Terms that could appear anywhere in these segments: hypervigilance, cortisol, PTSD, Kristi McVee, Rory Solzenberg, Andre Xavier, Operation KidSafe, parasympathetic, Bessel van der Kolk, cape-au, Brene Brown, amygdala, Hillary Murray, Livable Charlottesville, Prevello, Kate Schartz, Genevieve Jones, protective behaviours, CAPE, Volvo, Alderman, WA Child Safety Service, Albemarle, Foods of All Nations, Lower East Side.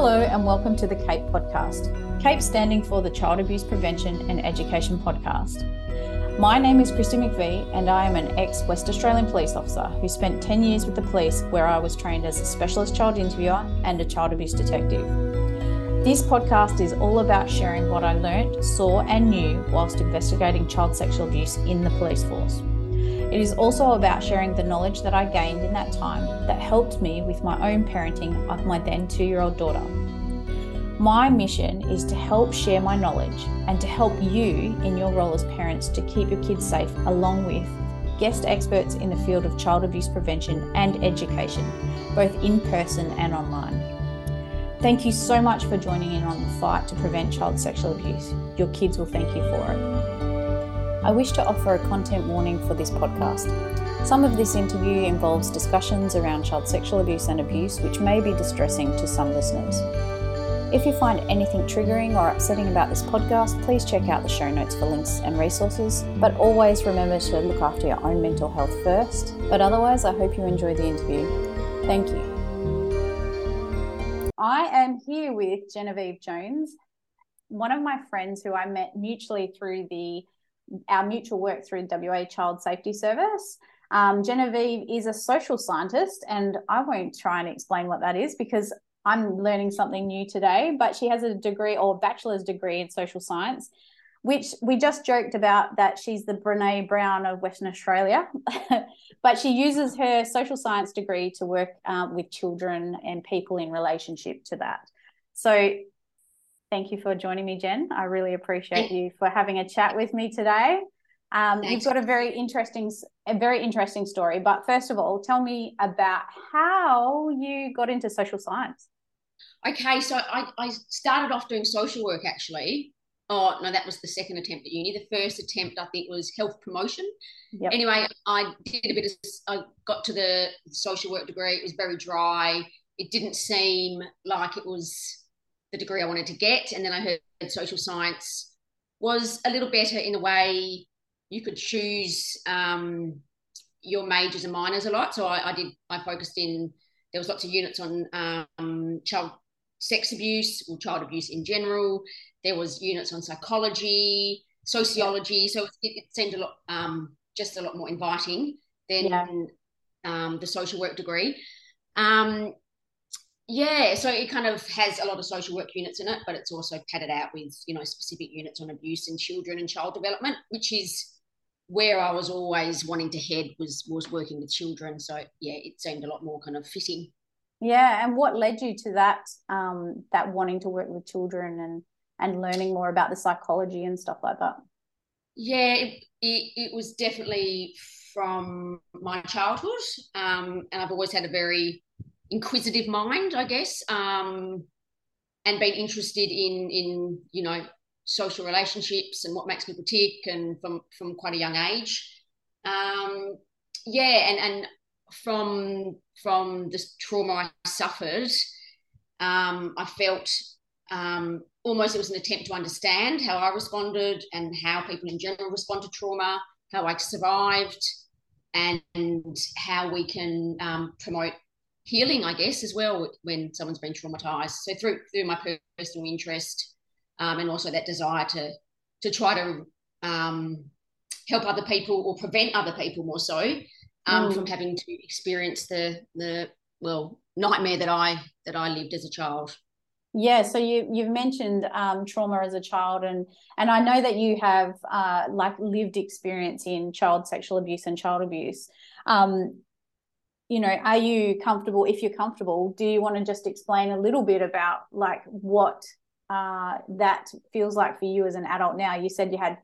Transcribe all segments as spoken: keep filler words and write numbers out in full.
Hello and welcome to the CAPE podcast, CAPE standing for the Child Abuse Prevention and Education Podcast. My name is Kristi McVee and I am an ex-West Australian police officer who spent ten years with the police where I was trained as a specialist child interviewer and a child abuse detective. This podcast is all about sharing what I learnt, saw and knew whilst investigating child sexual abuse in the police force. It is also about sharing the knowledge that I gained in that time that helped me with my own parenting of my then two-year-old daughter. My mission is to help share my knowledge and to help you in your role as parents to keep your kids safe, along with guest experts in the field of child abuse prevention and education, both in person and online. Thank you so much for joining in on the fight to prevent child sexual abuse. Your kids will thank you for it. I wish to offer a content warning for this podcast. Some of this interview involves discussions around child sexual abuse and abuse, which may be distressing to some listeners. If you find anything triggering or upsetting about this podcast, please check out the show notes for links and resources, but always remember to look after your own mental health first. But otherwise, I hope you enjoy the interview. Thank you. I am here with Genevieve Jones, one of my friends who I met mutually through the our mutual work through W A Child Safety Service. Um, Genevieve is a social scientist, and I won't try and explain what that is because I'm learning something new today, but she has a degree or a bachelor's degree in social science, which we just joked about that she's the Brene Brown of Western Australia, but she uses her social science degree to work um, with children and people in relationship to that. So thank you for joining me, Jen. I really appreciate you for having a chat with me today. Um, you've got a very interesting, a very interesting story. But first of all, tell me about how you got into social science. Okay, so I, I started off doing social work, actually. Oh, no, that was the second attempt at uni. The first attempt, I think, was health promotion. Yep. Anyway, I did a bit of, I got to the social work degree. It was very dry. It didn't seem like it was the degree I wanted to get, and then I heard social science was a little better in a way you could choose um, your majors and minors a lot. So I, I did, I focused in, there was lots of units on um, child sex abuse or child abuse in general. There was units on psychology, sociology. So it, it seemed a lot, um, just a lot more inviting than yeah. um, the social work degree. Um, Yeah, so it kind of has a lot of social work units in it, but it's also padded out with, you know, specific units on abuse in children and child development, which is where I was always wanting to head, was was working with children. So, yeah, it seemed a lot more kind of fitting. Yeah, and what led you to that, um, that wanting to work with children and, and learning more about the psychology and stuff like that? Yeah, it, it, it was definitely from my childhood, um, and I've always had a very inquisitive mind, I guess, um, and been interested in, in, you know, social relationships and what makes people tick, and from, from quite a young age. Um, yeah, and, and from from the trauma I suffered, um, I felt um, almost it was an attempt to understand how I responded and how people in general respond to trauma, how I survived, and, and how we can um, promote healing, I guess, as well when someone's been traumatised. So through through my personal interest um, and also that desire to to try to um, help other people or prevent other people more so um, mm. from having to experience the the well nightmare that I that I lived as a child. Yeah. So you you've mentioned um, trauma as a child, and and I know that you have uh, like lived experience in child sexual abuse and child abuse. Um, You know, are you comfortable, if you're comfortable, do you want to just explain a little bit about like what uh, that feels like for you as an adult now? You said you had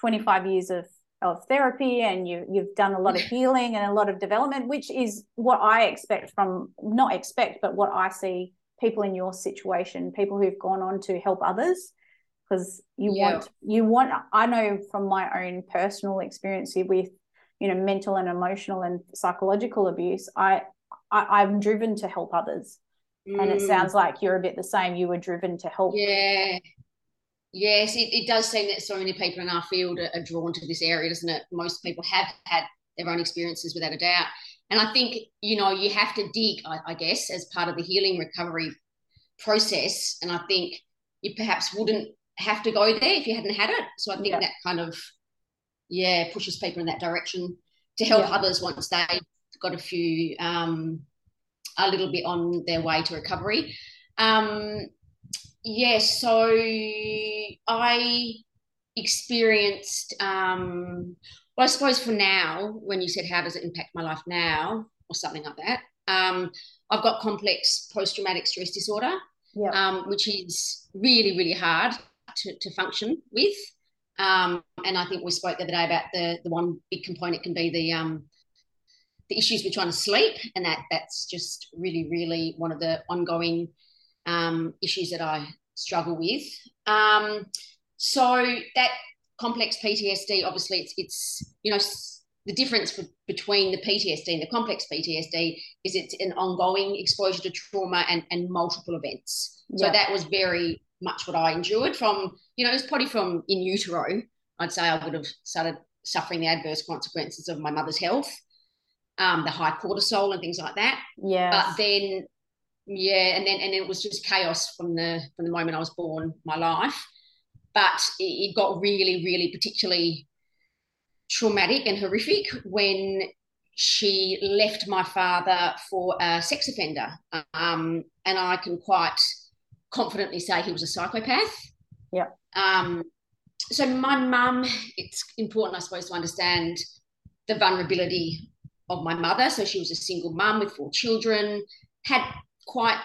twenty-five years of, of therapy and you, you've done a lot of healing and a lot of development, which is what I expect from, not expect, but what I see people in your situation, people who've gone on to help others. Because you yeah. want, you want, I know from my own personal experience with, you know, mental and emotional and psychological abuse, I, I I'm driven to help others. Mm. And it sounds like you're a bit the same. You were driven to help. Yeah. Yes, it, it does seem that so many people in our field are, are drawn to this area, doesn't it? Most people have had their own experiences without a doubt. And I think, you know, you have to dig, I, I guess, as part of the healing recovery process, and I think you perhaps wouldn't have to go there if you hadn't had it. So I think yeah. that kind of, yeah, pushes people in that direction to help yeah. others once they've got a few, um, a little bit on their way to recovery. Um, yeah, so I experienced, um, well, I suppose for now, when you said, how does it impact my life now, or something like that, um, I've got complex post-traumatic stress disorder, yeah. um, which is really, really hard to, to function with. Um, and I think we spoke the other day about the, the one big component can be the um, the issues with trying to sleep, and that that's just really, really one of the ongoing um, issues that I struggle with. Um, so that complex P T S D, obviously it's, it's you know, the difference for, between the P T S D and the complex P T S D is it's an ongoing exposure to trauma and, and multiple events. Yeah. So that was very much what I endured from, you know, it was probably from in utero. I'd say I would have started suffering the adverse consequences of my mother's health, um, the high cortisol and things like that. Yeah. But then, yeah, and then and then it was just chaos from the from the moment I was born, my life. But it, it got really, really particularly traumatic and horrific when she left my father for a sex offender. Um, and I can quite confidently say he was a psychopath. Yeah. Um, so my mum, it's important, I suppose, to understand the vulnerability of my mother. So she was a single mum with four children, had quite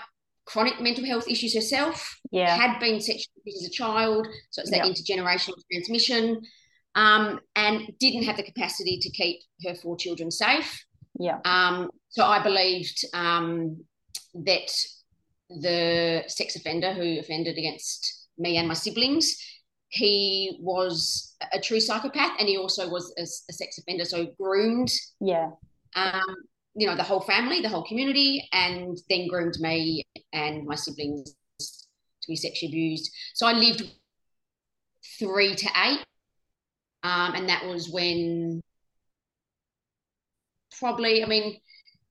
chronic mental health issues herself, yeah. had been sexually abused as a child, so it's that yeah. intergenerational transmission, um, and didn't have the capacity to keep her four children safe. Yeah. Um, so I believed um, that the sex offender who offended against me and my siblings, he was a true psychopath, and he also was a, a sex offender, so groomed yeah um you know the whole family, the whole community, and then groomed me and my siblings to be sexually abused. So I lived three to eight, um and that was when probably I mean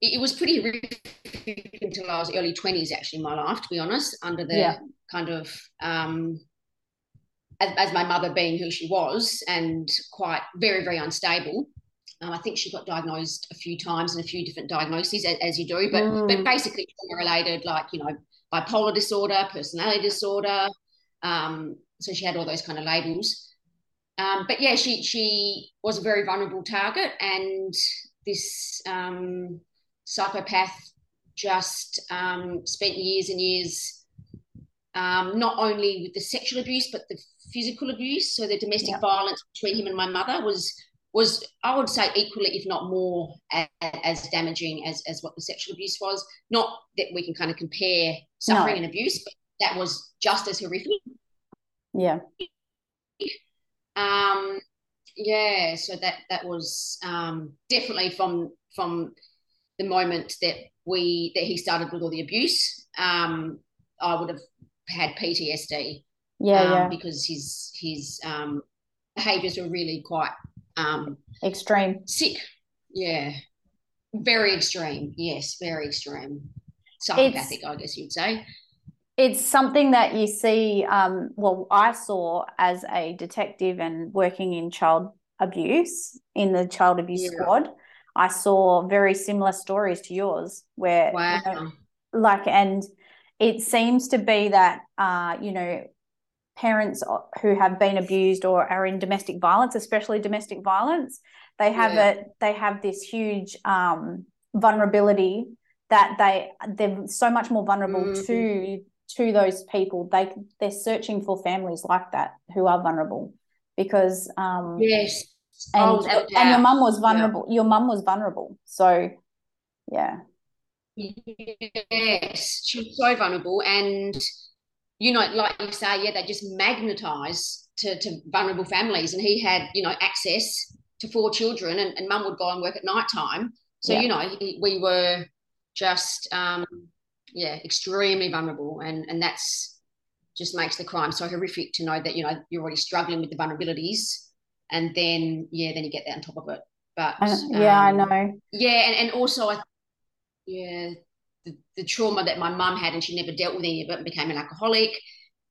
it was pretty horrific until I was early twenties, actually, in my life, to be honest, under the yeah. kind of, um, as, as my mother being who she was and quite very, very unstable. Um, I think she got diagnosed a few times and a few different diagnoses, as, as you do, but, mm. but basically trauma-related, like, you know, bipolar disorder, personality disorder. Um, so she had all those kind of labels. Um, but, yeah, she, she was a very vulnerable target, and this um, psychopath just um, spent years and years um, not only with the sexual abuse but the physical abuse. So the domestic yep. violence between him and my mother was, was I would say, equally, if not more, as, as damaging as, as what the sexual abuse was. Not that we can kind of compare suffering no. and abuse, but that was just as horrific. Yeah. Um, yeah, so that, that was um, definitely from from the moment that we that he started with all the abuse, um, I would have had P T S D. Yeah, um, yeah. Because his his um, behaviours were really quite um, extreme, sick. Yeah, very extreme. Yes, very extreme. Psychopathic, it's, I guess you'd say. It's something that you see. Um, well, I saw as a detective and working in child abuse in the child abuse yeah. squad. I saw very similar stories to yours where, wow. you know, like, and it seems to be that, uh, you know, parents who have been abused or are in domestic violence, especially domestic violence, they have yeah. a, they have this huge um, vulnerability that they, they're so much more vulnerable mm. to, to those people. They, they're searching for families like that who are vulnerable because, um, yes. And, oh, and your mum was vulnerable. Yeah. Your mum was vulnerable. So, yeah. Yes, she was so vulnerable. And, you know, like you say, yeah, they just magnetise to, to vulnerable families. And he had, you know, access to four children, and, and mum would go and work at night time. So, yeah. you know, we were just, um, yeah, extremely vulnerable. And, and that's just makes the crime so horrific to know that, you know, you're already struggling with the vulnerabilities. And then, yeah, then you get that on top of it. But I, yeah, um, I know. Yeah, and, and also, I, yeah, the, the trauma that my mum had, and she never dealt with any of it and became an alcoholic,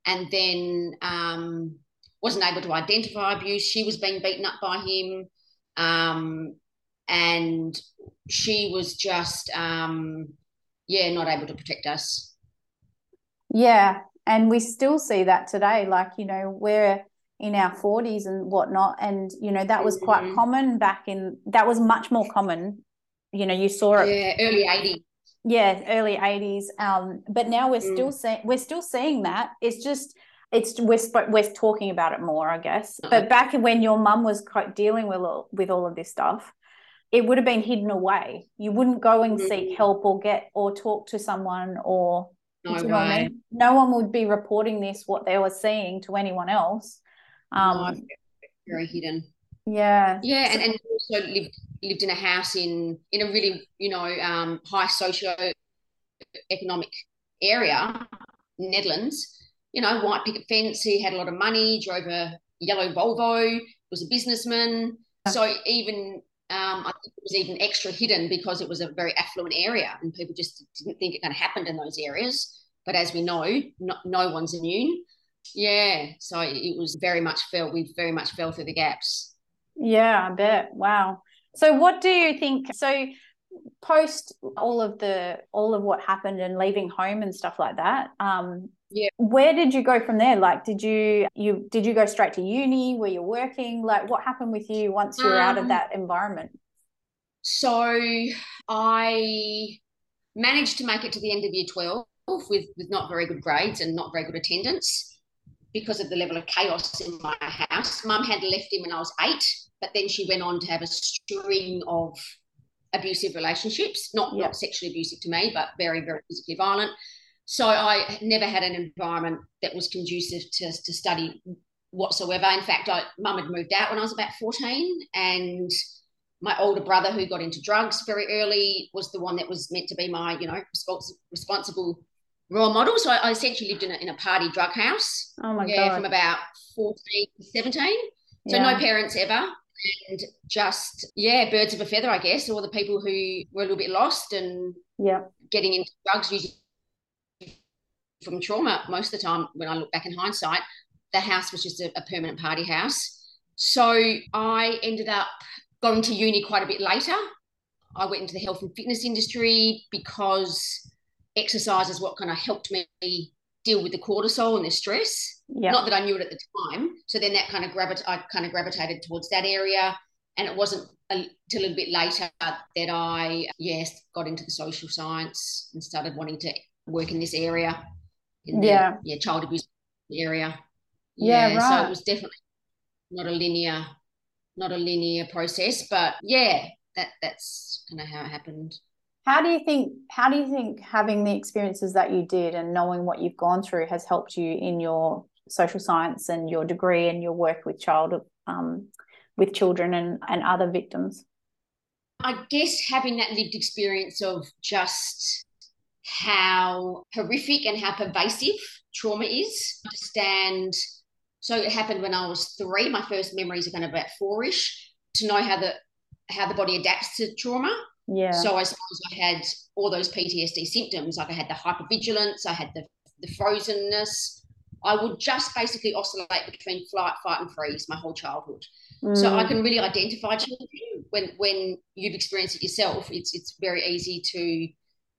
and then um, wasn't able to identify abuse. She was being beaten up by him, um, and she was just, um, yeah, not able to protect us. Yeah, and we still see that today. Like, you know, we're in our forties and whatnot, and, you know, that was quite mm-hmm. common back in, that was much more common. You know, you saw it. Yeah, early eighties. Yeah, early eighties. Um, but now we're mm. still seeing we're still seeing that. It's just it's we're sp- we're talking about it more, I guess. Uh-huh. But back when your mum was dealing with all, with all of this stuff, it would have been hidden away. You wouldn't go and mm-hmm. seek help or get or talk to someone or. No, you know what I mean? No one would be reporting this, what they were seeing, to anyone else. Um, no, very hidden. Yeah. Yeah, and, and also lived lived in a house in in a really, you know, um, high socio-economic area, Netherlands. You know, white picket fence. He had a lot of money. Drove a yellow Volvo. Was a businessman. So even um, I think it was even extra hidden because it was a very affluent area, and people just didn't think it kind of happened in those areas. But as we know, no, no one's immune. Yeah. So it was very much felt. We very much fell through the gaps. Yeah, I bet. Wow. So what do you think, so post all of the all of what happened and leaving home and stuff like that, um yeah, where did you go from there? Like, did you you did you go straight to uni? Were you working? Like, what happened with you once you were um, out of that environment? So I managed to make it to the end of year twelve with with not very good grades and not very good attendance, because of the level of chaos in my house. Mum had left him when I was eight, but then she went on to have a string of abusive relationships, not, yeah. not sexually abusive to me, but very, very physically violent. So I never had an environment that was conducive to, to study whatsoever. In fact, I, Mum had moved out when I was about fourteen, and my older brother, who got into drugs very early, was the one that was meant to be my, you know, respons- responsible role model. So I essentially lived in a, in a party drug house. Oh my yeah, God. From about fourteen to seventeen. So yeah. No parents ever, and just yeah birds of a feather, I guess, or the people who were a little bit lost and yeah getting into drugs, usually from trauma. Most of the time, when I look back in hindsight, the house was just a, a permanent party house. So I ended up going to uni quite a bit later. I went into the health and fitness industry because exercise is what kind of helped me deal with the cortisol and the stress. Yep. Not that I knew it at the time. So then that kind of gravit- I kind of gravitated towards that area, and it wasn't until a little bit later that I, yes, got into the social science and started wanting to work in this area, in the yeah. yeah child abuse area. Yeah, yeah right. So it was definitely not a linear, not a linear process, but yeah, that that's kind of how it happened. How do you think how do you think having the experiences that you did and knowing what you've gone through has helped you in your social science and your degree and your work with child um, with children and, and other victims? I guess having that lived experience of just how horrific and how pervasive trauma is. I understand. So it happened when I was three. My first memories are kind of about four-ish, to know how the how the body adapts to trauma. Yeah. So I suppose I had all those P T S D symptoms. Like, I had the hypervigilance, I had the, the frozenness. I would just basically oscillate between flight, fight and freeze my whole childhood. Mm. So I can really identify children. When when you've experienced it yourself, it's it's very easy to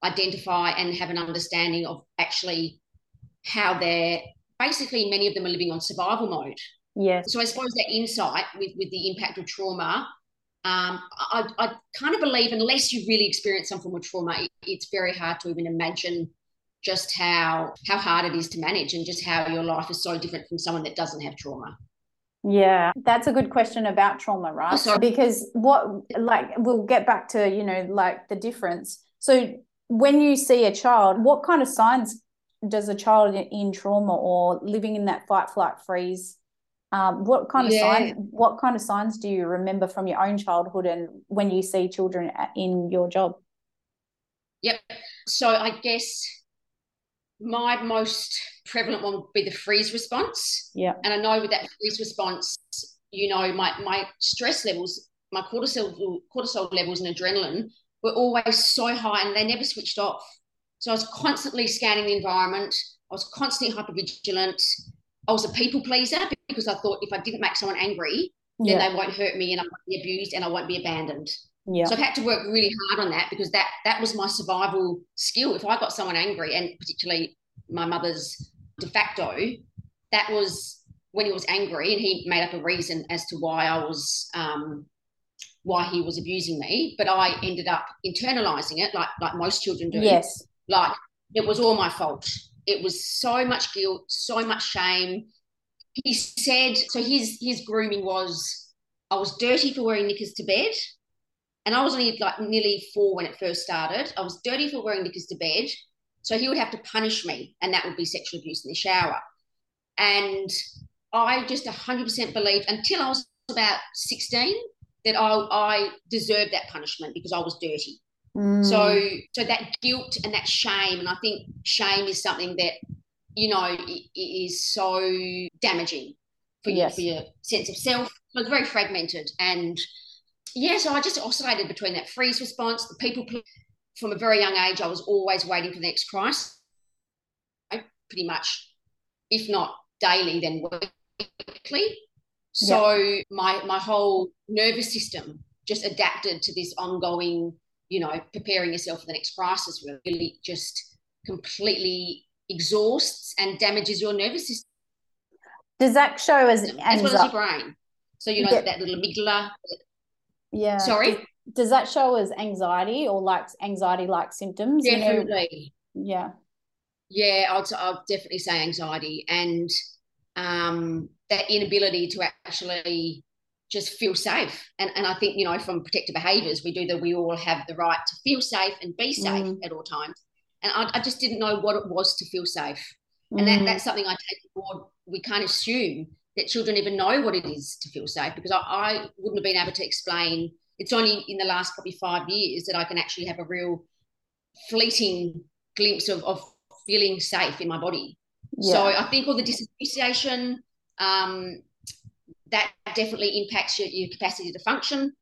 identify and have an understanding of actually how they're, basically many of them are living on survival mode. Yes. So I suppose that insight with, with the impact of trauma, Um, I, I kind of believe unless you really experience some form of trauma, it, it's very hard to even imagine just how how hard it is to manage, and just how your life is so different from someone that doesn't have trauma. Yeah, that's a good question about trauma, right? Oh, because what, like, we'll get back to, you know, like the difference. So when you see a child, what kind of signs does a child in trauma or living in that fight, flight, freeze? Um, what kind of yeah. signs? What kind of signs do you remember from your own childhood, and when you see children in your job? Yep. So I guess my most prevalent one would be the freeze response. Yeah. And I know with that freeze response, you know, my my stress levels, my cortisol cortisol levels, and adrenaline were always so high, and they never switched off. So I was constantly scanning the environment. I was constantly hypervigilant. I was a people pleaser because I thought if I didn't make someone angry, then yeah. they won't hurt me and I won't be abused and I won't be abandoned. Yeah. So I've had to work really hard on that because that that was my survival skill. If I got someone angry, and particularly my mother's de facto, that was when he was angry and he made up a reason as to why I was um, why he was abusing me. But I ended up internalising it like like most children do. Yes. Like it was all my fault. It was so much guilt, so much shame. He said, so his his grooming was, I was dirty for wearing knickers to bed. And I was only like nearly four when it first started. I was dirty for wearing knickers to bed. So he would have to punish me, and that would be sexual abuse in the shower. And I just one hundred percent believed until I was about sixteen that I, I deserved that punishment because I was dirty. Mm. So so that guilt and that shame, and I think shame is something that, you know, it, it is so damaging for, yes. your, for your sense of self. So it's very fragmented. And, yeah, so I just oscillated between that freeze response, the people from a very young age, I was always waiting for the next crisis. I pretty much, if not daily, then weekly. So yeah. my, my whole nervous system just adapted to this ongoing, you know, preparing yourself for the next crisis really just completely exhausts and damages your nervous system. Does that show as an As well as your brain. So, you know, yeah. that little amygdala. Yeah. Sorry? Does, does that show as anxiety or like anxiety-like symptoms? Definitely. You know? Yeah. Yeah, I'd, I'd definitely say anxiety and um, that inability to actually just feel safe. And and I think, you know, from protective behaviours, we do that. We all have the right to feel safe and be safe mm. at all times. And I, I just didn't know what it was to feel safe. And mm. that, that's something I take forward. We can't assume that children even know what it is to feel safe because I, I wouldn't have been able to explain. It's only in the last probably five years that I can actually have a real fleeting glimpse of, of feeling safe in my body. Yeah. So I think all the disassociation, um, that definitely impacts your, your capacity to function.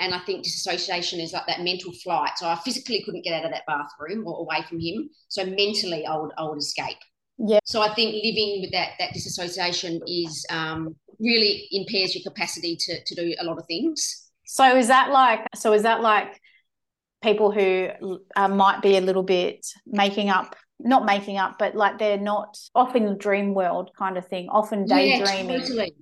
And I think disassociation is like that mental flight. So I physically couldn't get out of that bathroom or away from him. So mentally I would, I would escape. Yeah. So I think living with that that disassociation is um, really impairs your capacity to to do a lot of things. So is that like so is that like people who uh, might be a little bit making up, not making up, but like they're not often the dream world kind of thing, often daydreaming. Yeah, totally.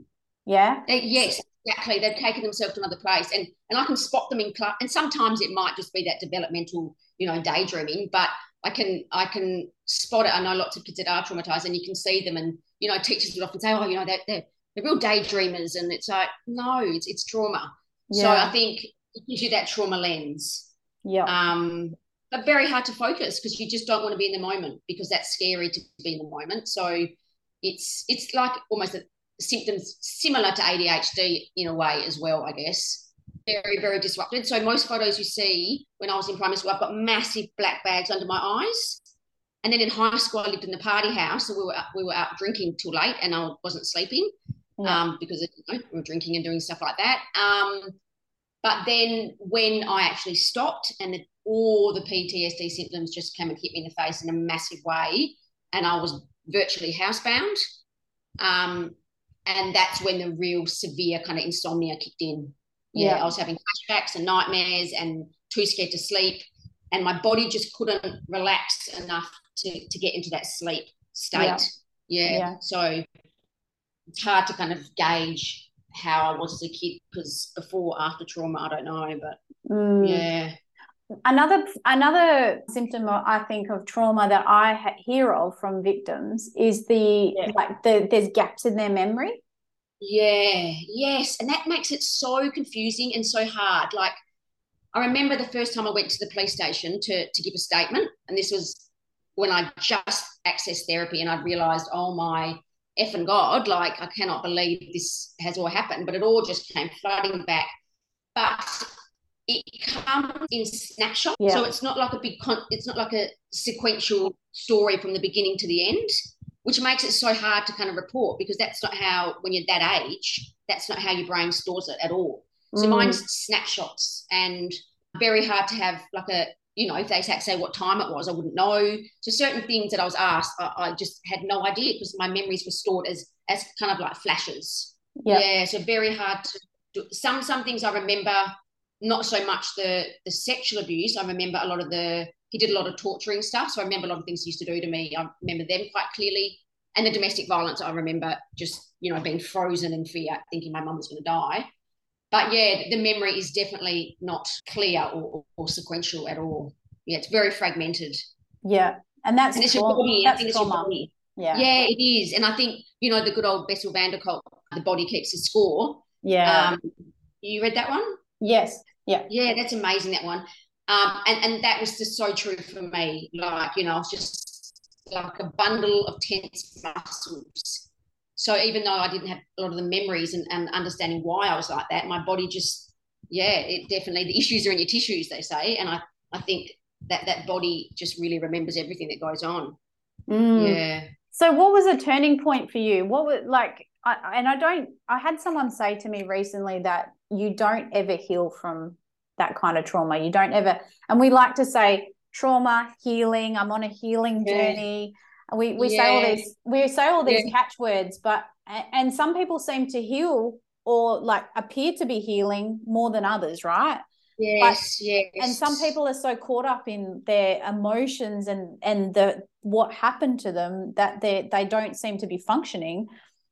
Yeah. Uh, yes, exactly. They've taken themselves to another place, and and I can spot them in class. And sometimes it might just be that developmental, you know, daydreaming, but. I can I can spot it. I know lots of kids that are traumatised and you can see them, and, you know, teachers would often say, oh, you know, they're, they're, they're real daydreamers, and it's like, no, it's, it's trauma. Yeah. So I think it gives you that trauma lens. Yeah. Um, but very hard to focus because you just don't want to be in the moment because that's scary to be in the moment. So it's it's like almost a, symptoms similar to A D H D in a way as well, I guess. Very, very disrupted. So most photos you see when I was in primary school, I've got massive black bags under my eyes. And then in high school, I lived in the party house, and we were up, we were out drinking till late, and I wasn't sleeping yeah. um, because you know, we were drinking and doing stuff like that. Um, but then when I actually stopped, and the, all the P T S D symptoms just came and hit me in the face in a massive way, and I was virtually housebound. Um, and that's when the real severe kind of insomnia kicked in. Yeah, yeah, I was having flashbacks and nightmares and too scared to sleep, and my body just couldn't relax enough to, to get into that sleep state. Yeah. Yeah. yeah, so it's hard to kind of gauge how I was as a kid because before, after trauma, I don't know, but mm. yeah. Another another symptom I think of trauma that I hear of from victims is the yeah. like the there's gaps in their memory. Yeah, yes, and that makes it so confusing and so hard. Like, I remember the first time I went to the police station to, to give a statement, and this was when I just accessed therapy, and I'd realised, oh, my effing God, like, I cannot believe this has all happened, but it all just came flooding back. But it comes in snapshots, yeah. so it's not like a big con- it's not like a sequential story from the beginning to the end. Which makes it so hard to kind of report because that's not how, when you're that age, that's not how your brain stores it at all. So mm. mine's snapshots, and very hard to have like a you know, if they say what time it was, I wouldn't know. So certain things that I was asked, I, I just had no idea because my memories were stored as as kind of like flashes. Yep. Yeah. So very hard to do. Some some things I remember, not so much the the sexual abuse. I remember a lot of the, he did a lot of torturing stuff. So I remember a lot of things he used to do to me. I remember them quite clearly. And the domestic violence, I remember just, you know, being frozen in fear, thinking my mum was going to die. But yeah, the memory is definitely not clear or, or sequential at all. Yeah, it's very fragmented. Yeah, and that's and it's your body. That's I think it's your body. Yeah, yeah, it is. And I think, you know, the good old Bessel van der Kolk, the body keeps the score. Yeah, um, you read that one? Yes. Yeah. Yeah, that's amazing, that one. Um, and and that was just so true for me. Like, you know, I was just like a bundle of tense muscles. So even though I didn't have a lot of the memories and, and understanding why I was like that, my body just, yeah, it definitely, the issues are in your tissues, they say. And I, I think that that body just really remembers everything that goes on. Mm. Yeah. So what was a turning point for you? What was like, I, and I don't, I had someone say to me recently that you don't ever heal from that kind of trauma. You don't ever, and we like to say trauma, healing, I'm on a healing yeah. journey. We we yeah. say all these we say all these yeah. catchwords, but and some people seem to heal or like appear to be healing more than others, right? Yes, but, yes. And some people are so caught up in their emotions and and the what happened to them that they they don't seem to be functioning.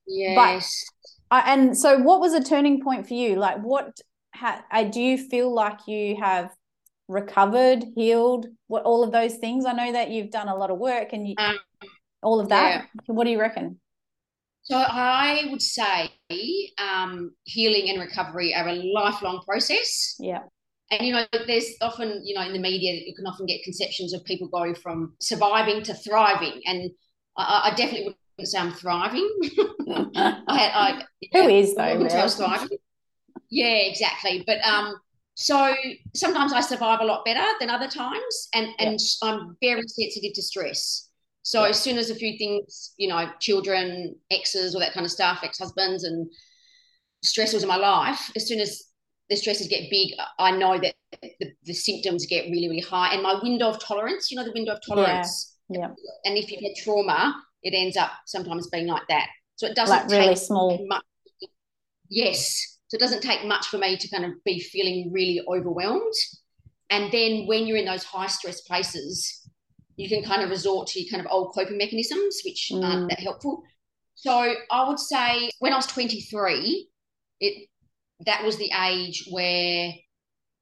Yes. But and so, what was a turning point for you? Like, what ha, do you feel like you have recovered, healed, what all of those things? I know that you've done a lot of work and you, um, all of that. Yeah. What do you reckon? So I would say um, healing and recovery are a lifelong process. Yeah. And, you know, there's often, you know, in the media, you can often get conceptions of people go from surviving to thriving. And I, I definitely wouldn't say I'm thriving. I, I, Who is, though, really? Yeah, exactly. But, um, so sometimes I survive a lot better than other times, and, and yeah. I'm very sensitive to stress. So yeah. as soon as a few things, you know, children, exes, all that kind of stuff, ex-husbands and stressors in my life, as soon as the stresses get big, I know that the, the symptoms get really, really high. And my window of tolerance, you know, the window of tolerance. Yeah. yeah. And if you've had trauma, it ends up sometimes being like that. So it doesn't like take really small. Much. Yes. So it doesn't take much for me to kind of be feeling really overwhelmed. And then when you're in those high-stress places, you can kind of resort to your kind of old coping mechanisms, which mm. aren't that helpful. So I would say when I was twenty-three, it that was the age where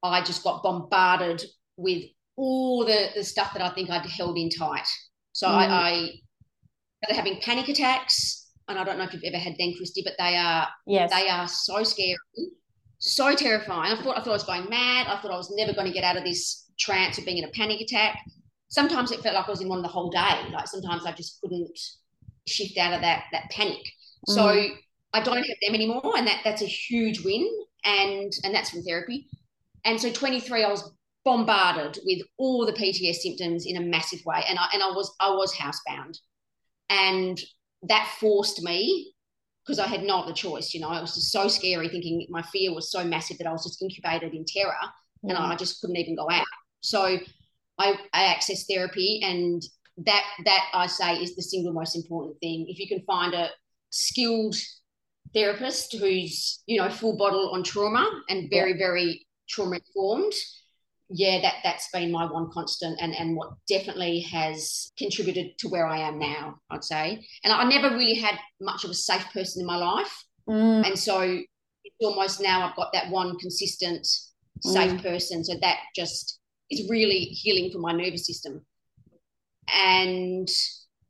I just got bombarded with all the, the stuff that I think I'd held in tight. So mm. I, I started having panic attacks. And I don't know if you've ever had them, Kristi, but they are yes. they are so scary, so terrifying. I thought I thought I was going mad. I thought I was never going to get out of this trance of being in a panic attack. Sometimes it felt like I was in one the whole day. Like sometimes I just couldn't shift out of that that panic. Mm. So I don't have them anymore, and that that's a huge win. And and that's from therapy. And so twenty-three, I was bombarded with all the P T S symptoms in a massive way, and I and I was I was housebound, and that forced me, because I had no other choice, you know. It was just so scary thinking my fear was so massive that I was just incubated in terror mm. and I just couldn't even go out. So I, I accessed therapy, and that, that I say is the single most important thing. If you can find a skilled therapist who's, you know, full bottle on trauma and very, yeah. very trauma-informed, yeah, that, that's been my one constant and, and what definitely has contributed to where I am now, I'd say. And I never really had much of a safe person in my life. Mm. And so it's almost now I've got that one consistent safe mm. person. So that just is really healing for my nervous system. And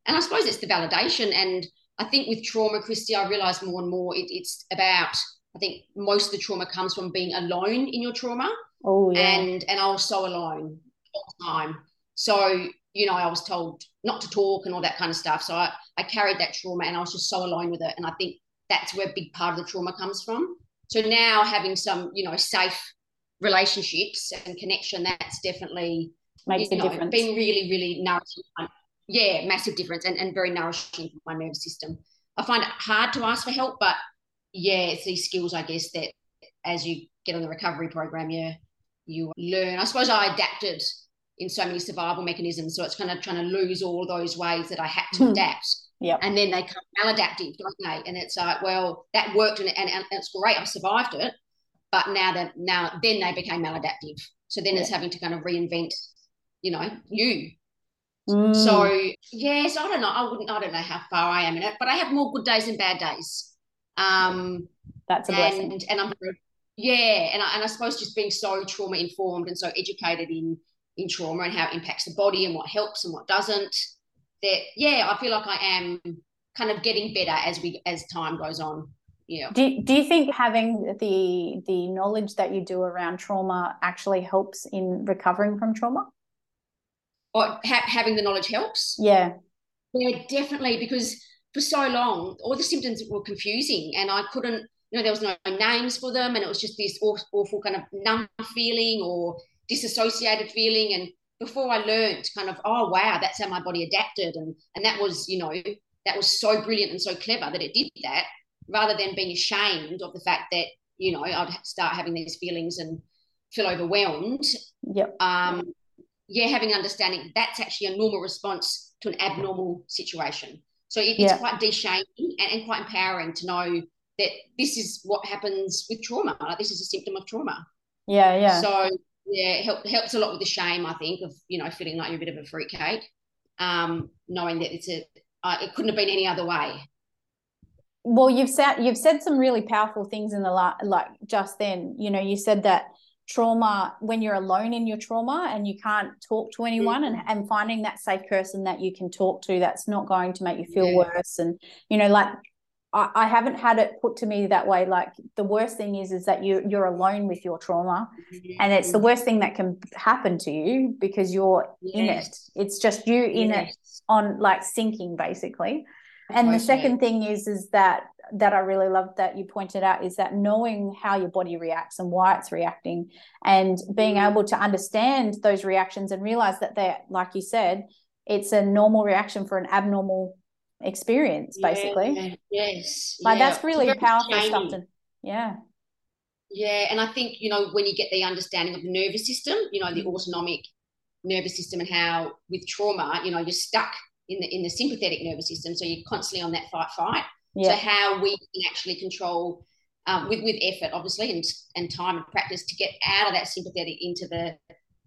and I suppose it's the validation. And I think with trauma, Kristi, I realise more and more it, it's about, I think most of the trauma comes from being alone in your trauma. Oh, yeah. And and I was so alone all the time. So, you know, I was told not to talk and all that kind of stuff. So I, I carried that trauma and I was just so alone with it. And I think that's where a big part of the trauma comes from. So now having some, you know, safe relationships and connection, that's definitely makes you know, a difference. Been really, really nourishing. Yeah, massive difference and, and very nourishing for my nervous system. I find it hard to ask for help, but, yeah, it's these skills, I guess, that as you get on the recovery program, yeah, you learn. I suppose I adapted in so many survival mechanisms. So it's kind of trying to lose all those ways that I had to adapt. Yep. And then they come maladaptive, don't they? And it's like, well, that worked and, and, and it's great. I survived it. But now that now then they became maladaptive. So then yeah. it's having to kind of reinvent, you know, you. Mm. So, yes, I don't know. I wouldn't, I don't know how far I am in it, but I have more good days and bad days. Um, That's a blessing. And, and I'm, yeah. And I, and I suppose just being so trauma informed and so educated in, in trauma and how it impacts the body and what helps and what doesn't. That yeah, I feel like I am kind of getting better as we as time goes on. Yeah. Do Do you think having the the knowledge that you do around trauma actually helps in recovering from trauma? Or ha- having the knowledge helps? Yeah. Yeah, definitely. Because for so long, all the symptoms were confusing, and I couldn't. You know, there was no names for them, and it was just this awful kind of numb feeling or disassociated feeling, and before I learned kind of, oh, wow, that's how my body adapted. And, and that was, you know, that was so brilliant and so clever that it did that, rather than being ashamed of the fact that, you know, I'd start having these feelings and feel overwhelmed. Yep. Um, yeah, having understanding that's actually a normal response to an abnormal situation. So it, it's yeah. quite de-shaming and, and quite empowering to know that this is what happens with trauma. Like, this is a symptom of trauma. Yeah, yeah. So... yeah, it help, helps a lot with the shame, I think, of, you know, feeling like you're a bit of a fruitcake, um, knowing that it's a, uh, it couldn't have been any other way. Well, you've said, you've said some really powerful things in the la- like just then, you know, you said that trauma, when you're alone in your trauma and you can't talk to anyone mm-hmm. and, and finding that safe person that you can talk to, that's not going to make you feel yeah. worse. And, you know, like, I, I haven't had it put to me that way. Like, the worst thing is is that you, you're alone with your trauma yeah. and it's the worst thing that can happen to you because you're yes. in it. It's just you in yes. it on, like, sinking basically. And okay. the second thing is is that that I really love that you pointed out is that knowing how your body reacts and why it's reacting and being mm. able to understand those reactions and realize that they're, like you said, it's a normal reaction for an abnormal experience basically. Yeah, yes. Like yeah. that's really powerful stuff. To, yeah. Yeah. And I think, you know, when you get the understanding of the nervous system, you know, the autonomic nervous system and how with trauma, you know, you're stuck in the in the sympathetic nervous system. So you're constantly on that fight, fight. Yeah. So how we can actually control um, with with effort obviously and and time and practice to get out of that sympathetic into the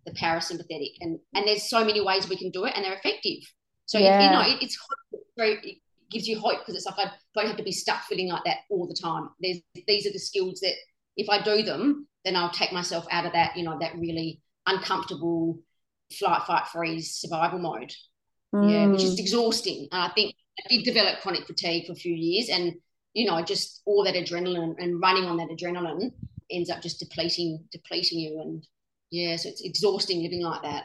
the parasympathetic. And and there's so many ways we can do it and they're effective. So yeah. you know, it, it's it gives you hope because it's like I don't have to be stuck feeling like that all the time. There's, these are the skills that if I do them, then I'll take myself out of that, you know, that really uncomfortable flight, fight, freeze survival mode, mm. yeah, which is exhausting. And I think I did develop chronic fatigue for a few years and, you know, just all that adrenaline and running on that adrenaline ends up just depleting, depleting you. And, yeah, so it's exhausting living like that.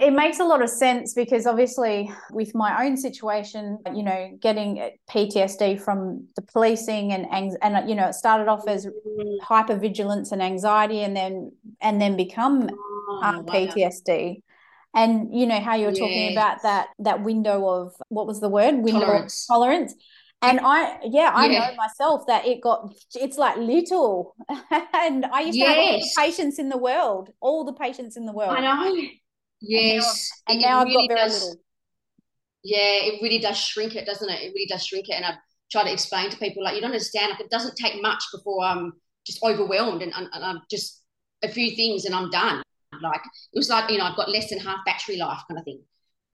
It makes a lot of sense because obviously with my own situation, you know, getting P T S D from the policing and, and you know, it started off as hypervigilance and anxiety and then and then become um, P T S D. And, you know, how you were talking yes. about that that window of, what was the word? Window tolerance. Of tolerance. And I, yeah, I yeah. know myself that it got, it's like little. And I used yes. to have all the patients in the world, all the patients in the world. I know. Yes, and now, and now I've got very little. Yeah, it really does shrink it, doesn't it? It really does shrink it, and I try to explain to people like you don't understand. Like it doesn't take much before I'm just overwhelmed, and, and, and I'm just a few things, and I'm done. Like it was like you know I've got less than half battery life kind of thing.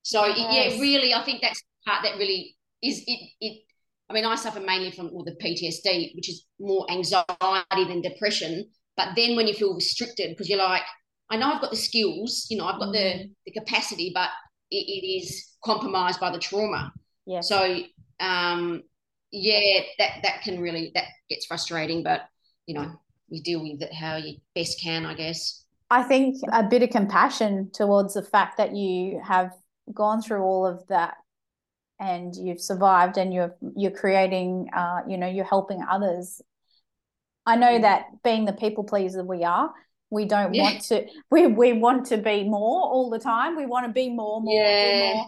So yes. it, yeah, really, I think that's the part that really is it. It. I mean, I suffer mainly from all the P T S D, which is more anxiety than depression. But then when you feel restricted because you're like. I know I've got the skills, you know, I've got the, the capacity, but it, it is compromised by the trauma. Yeah. So, um, yeah, that, that can really, that gets frustrating, but, you know, you deal with it how you best can, I guess. I think a bit of compassion towards the fact that you have gone through all of that and you've survived and you're, you're creating, uh, you know, you're helping others. I know that being the people pleaser we are, we don't yeah. want to, we, we want to be more all the time. We want to be more, more, yeah. more,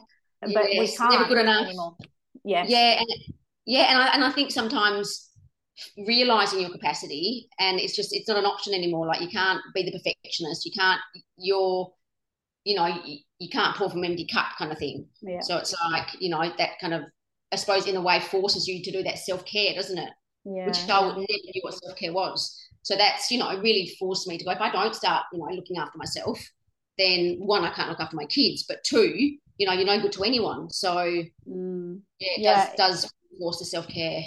but yes. we can't. Never good enough. Anymore. Yes. Yeah. And, yeah. And I, and I think sometimes realizing your capacity and it's just, it's not an option anymore. Like you can't be the perfectionist. You can't, you're, you know, you, you can't pour from an empty cup kind of thing. Yeah. So it's like, you know, that kind of, I suppose, in a way forces you to do that self-care, doesn't it? Yeah. Which I would never knew what self-care was. So that's, you know, it really forced me to go, if I don't start, you know, looking after myself, then one, I can't look after my kids, but two, you know, you're no good to anyone. So mm. yeah, it yeah. does, does force the self-care.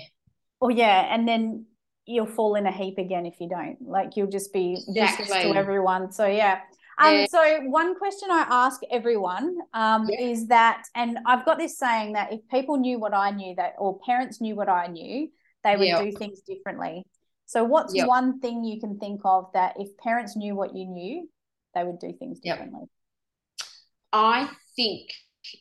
Oh yeah. And then you'll fall in a heap again if you don't, like you'll just be exactly. useless to everyone. So yeah. Um, yeah. So one question I ask everyone um, yeah. is that, and I've got this saying that if people knew what I knew, that or parents knew what I knew, they would yep. do things differently. So what's yep. one thing you can think of that if parents knew what you knew, they would do things differently? Yep. I think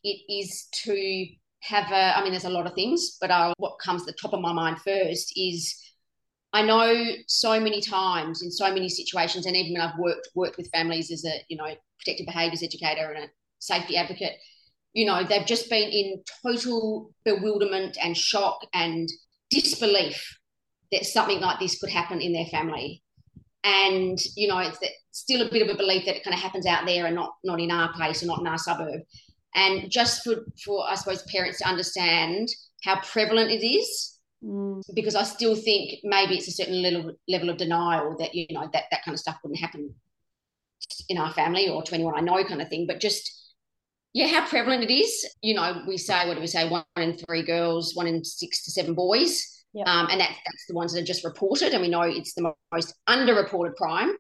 it is to have a, I mean, there's a lot of things, but I'll, what comes to the top of my mind first is, I know so many times in so many situations, and even when I've worked worked with families as a, you know, protective behaviours educator and a safety advocate, you know, they've just been in total bewilderment and shock and disbelief that something like this could happen in their family. And, you know, it's still a bit of a belief that it kind of happens out there and not not in our place or not in our suburb. And just for, for I suppose, parents to understand how prevalent it is, Mm. because I still think maybe it's a certain little level of denial that, you know, that that kind of stuff wouldn't happen in our family or to anyone I know kind of thing. But just, yeah, how prevalent it is. You know, we say, what do we say, one in three girls, one in six to seven boys. Yep. Um, and that, that's the ones that are just reported. And we know it's the most underreported crime.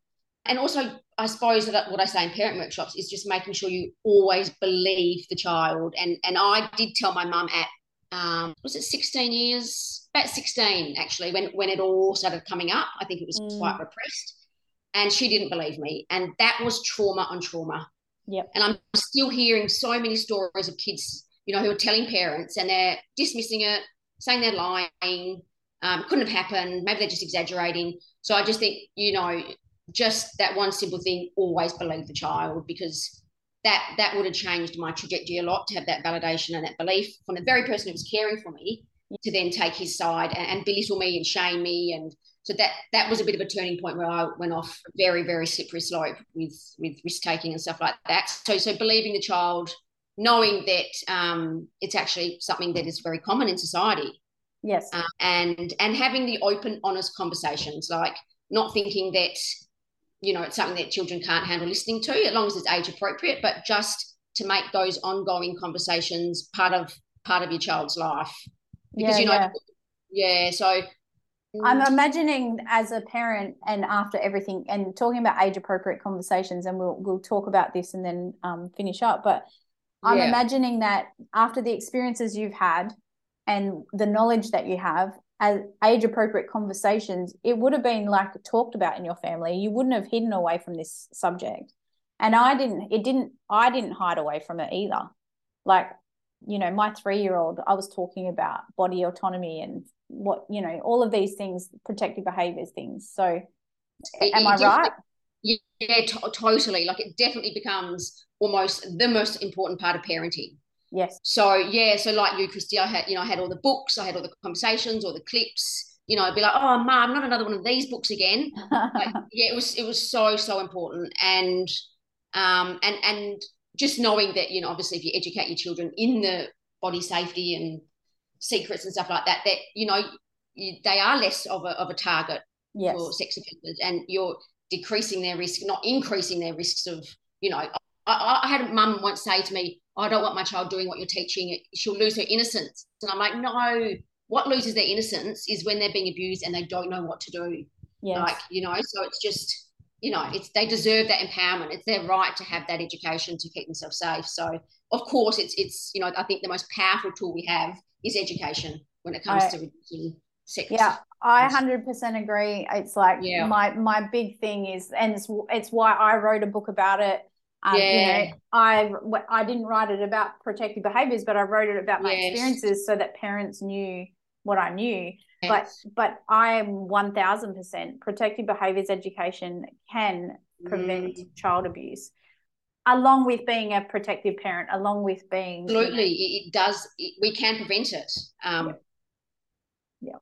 And also, I suppose that what I say in parent workshops is just making sure you always believe the child. And, and I did tell my mum at, um, was it sixteen years, about sixteen actually, when when it all started coming up. I think it was mm. quite repressed, and she didn't believe me, and that was trauma on trauma. Yep. And I'm still hearing so many stories of kids, you know, who are telling parents and they're dismissing it, saying they're lying, um, couldn't have happened, maybe they're just exaggerating. So I just think, you know, just that one simple thing, always believe the child, because that that would have changed my trajectory a lot, to have that validation and that belief from the very person who was caring for me, to then take his side and, and belittle me and shame me. And so that that was a bit of a turning point where I went off a very, very slippery slope with, with risk-taking and stuff like that. So so believing the child, knowing that um, it's actually something that is very common in society. Yes. Um, and and having the open, honest conversations, like not thinking that, you know, it's something that children can't handle listening to, as long as it's age appropriate, but just to make those ongoing conversations part of part of your child's life. Because, yeah, you know, yeah. yeah, so. I'm imagining as a parent, and after everything, and talking about age appropriate conversations, and we'll we'll talk about this and then um, finish up, but I'm yeah. imagining that after the experiences you've had and the knowledge that you have, as age-appropriate conversations, it would have been like talked about in your family. You wouldn't have hidden away from this subject, and I didn't. It didn't. I didn't hide away from it either. Like, you know, my three-year-old, I was talking about body autonomy and what, you know, all of these things, protective behaviours things. So, am it, it I right? Yeah, t- totally. Like, it definitely becomes almost the most important part of parenting. Yes. So yeah, so like you, Kristi, I had, you know, I had all the books, I had all the conversations, all the clips, you know, I'd be like, oh Mum, not another one of these books again. Like, yeah, it was it was so, so important. And um and and just knowing that, you know, obviously if you educate your children in the body safety and secrets and stuff like that, that, you know, you, they are less of a of a target yes. for sex offenders, and you're decreasing their risk, not increasing their risks of, you know, I, I had a mum once say to me, oh, I don't want my child doing what you're teaching. She'll lose her innocence. And I'm like, no, what loses their innocence is when they're being abused and they don't know what to do. Yes. Like, you know, so it's just, you know, it's they deserve that empowerment. It's their right to have that education to keep themselves safe. So, of course, it's, it's you know, I think the most powerful tool we have is education when it comes I, to reducing sex. Yeah, I one hundred percent agree. It's like yeah. my my big thing is, and it's, it's why I wrote a book about it. Um, yeah. You know, I, I didn't write it about protective behaviours, but I wrote it about my yes. experiences so that parents knew what I knew. Yes. But but I am one thousand percent protective behaviours education can prevent mm. child abuse, along with being a protective parent, along with being... Absolutely, you know, it does. It, we can prevent it. Um, yeah.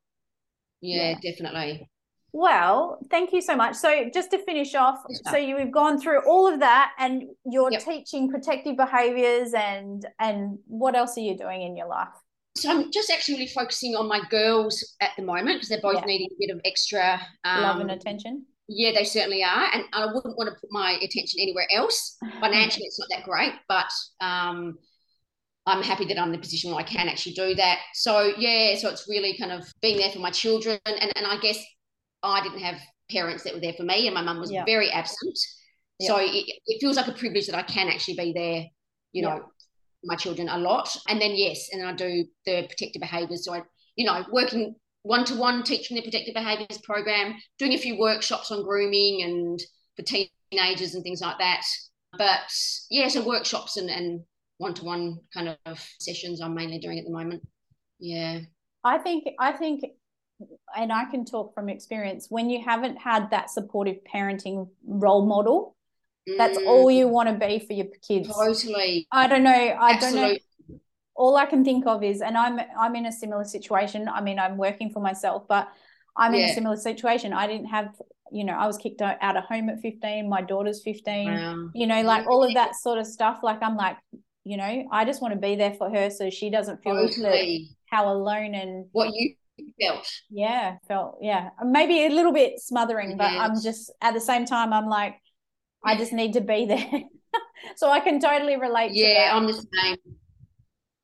yeah. Yeah, definitely. Well, thank you so much. So just to finish off, yeah. so you, we've gone through all of that, and you're yep. teaching protective behaviours, and and what else are you doing in your life? So I'm just actually really focusing on my girls at the moment, because they're both yeah. needing a bit of extra um, love and attention. Yeah, they certainly are, and I wouldn't want to put my attention anywhere else. Financially, it's not that great, but um, I'm happy that I'm in the position where I can actually do that. So, yeah, so it's really kind of being there for my children, and, and I guess I didn't have parents that were there for me, and my mum was yeah. very absent. Yeah. So it, it feels like a privilege that I can actually be there, you know, yeah. my children a lot. And then, yes, and I do the protective behaviours. So, I, you know, working one-to-one, teaching the protective behaviours program, doing a few workshops on grooming and for teenagers and things like that. But, yeah, so workshops and, and one-to-one kind of sessions I'm mainly doing at the moment. Yeah. I think, I think, and I can talk from experience, when you haven't had that supportive parenting role model, mm. that's all you want to be for your kids. Totally. I don't know. I Absolutely. don't know. All I can think of is, and I'm I'm in a similar situation. I mean, I'm working for myself, but I'm yeah. in a similar situation. I didn't have, you know, I was kicked out of home at fifteen. My daughter's fifteen. Wow. You know, like all of that sort of stuff. Like I'm like, you know, I just want to be there for her so she doesn't feel totally. how alone and what you felt. Yeah, felt yeah, maybe a little bit smothering, yes. but I'm just at the same time I'm like, I just need to be there, so I can totally relate. Yeah, to that. I'm the same.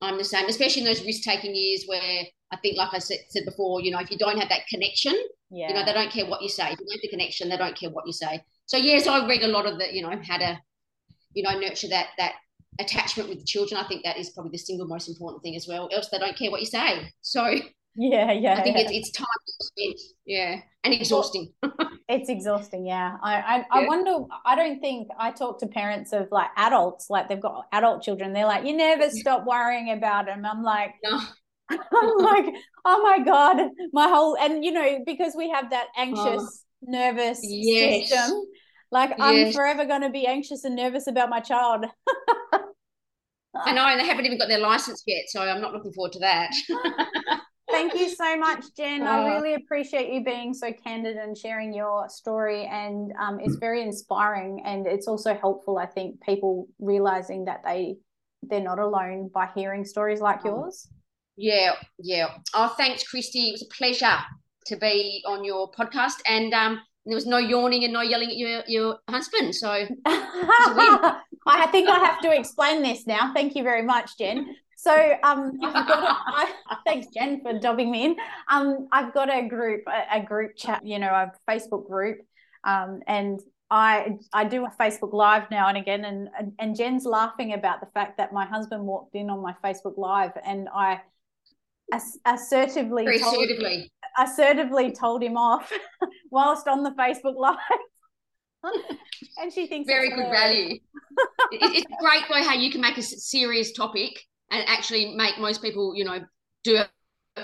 I'm the same, especially in those risk-taking years where I think, like I said, said before, you know, if you don't have that connection, yeah. you know, they don't care what you say. If you don't have the connection, they don't care what you say. So, yes, I read a lot of the, you know, how to, you know, nurture that that attachment with the children. I think that is probably the single most important thing as well. Else they don't care what you say. So, yeah, yeah. I think yeah. It's, it's time to spend, yeah, and exhausting. It's exhausting, yeah. I, I, yeah. I wonder, I don't think, I talk to parents of like adults, like they've got adult children. They're like, you never stop worrying about them. I'm like, no. I'm like, oh my God, my whole, and you know, because we have that anxious, oh. nervous yes. system, like yes. I'm forever going to be anxious and nervous about my child. I know, and they haven't even got their license yet, so I'm not looking forward to that. Thank you so much, Jen. I really appreciate you being so candid and sharing your story, and um, it's very inspiring, and it's also helpful, I think, people realising that they, they're not alone by hearing stories like yours. Yeah, yeah. Oh, thanks, Kristi. It was a pleasure to be on your podcast, and um, there was no yawning and no yelling at your, your husband, so I think I have to explain this now. Thank you very much, Jen. So um, I've got a, I, thanks, Jen, for dobbing me in. Um, I've got a group, a, a group chat, you know, a Facebook group, um, and I I do a Facebook Live now and again, and, and and Jen's laughing about the fact that my husband walked in on my Facebook Live, and I ass- assertively, Very told, assertively assertively told him off whilst on the Facebook Live. And she thinks very good value. It's a great way how you can make a serious topic and actually make most people, you know, do a,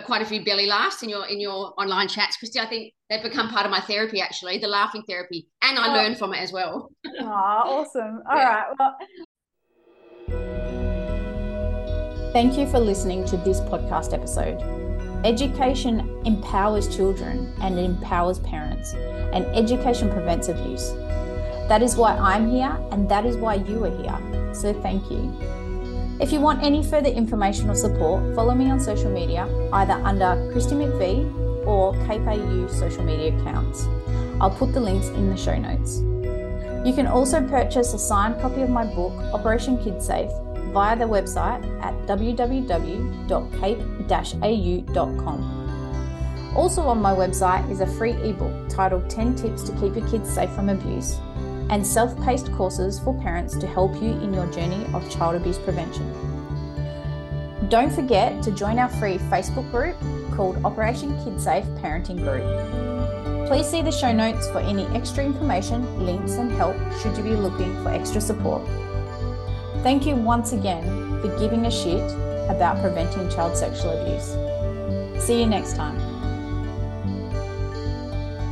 quite a few belly laughs in your in your online chats. Kristi, I think they've become part of my therapy, actually, the laughing therapy, and I oh. learn from it as well. Oh, awesome. All yeah. right. Well, thank you for listening to this podcast episode. Education empowers children and it empowers parents, and education prevents abuse. That is why I'm here, and that is why you are here. So thank you. If you want any further information or support, follow me on social media, either under Kristi McVee or cape-au social media accounts. I'll put the links in the show notes. You can also purchase a signed copy of my book, Operation KidSafe, via the website at w w w dot cape dash a u dot com. Also on my website is a free ebook titled ten Tips to Keep Your Kids Safe from Abuse, and self-paced courses for parents to help you in your journey of child abuse prevention. Don't forget to join our free Facebook group called Operation KidSafe Parenting Group. Please see the show notes for any extra information, links and help should you be looking for extra support. Thank you once again for giving a shit about preventing child sexual abuse. See you next time.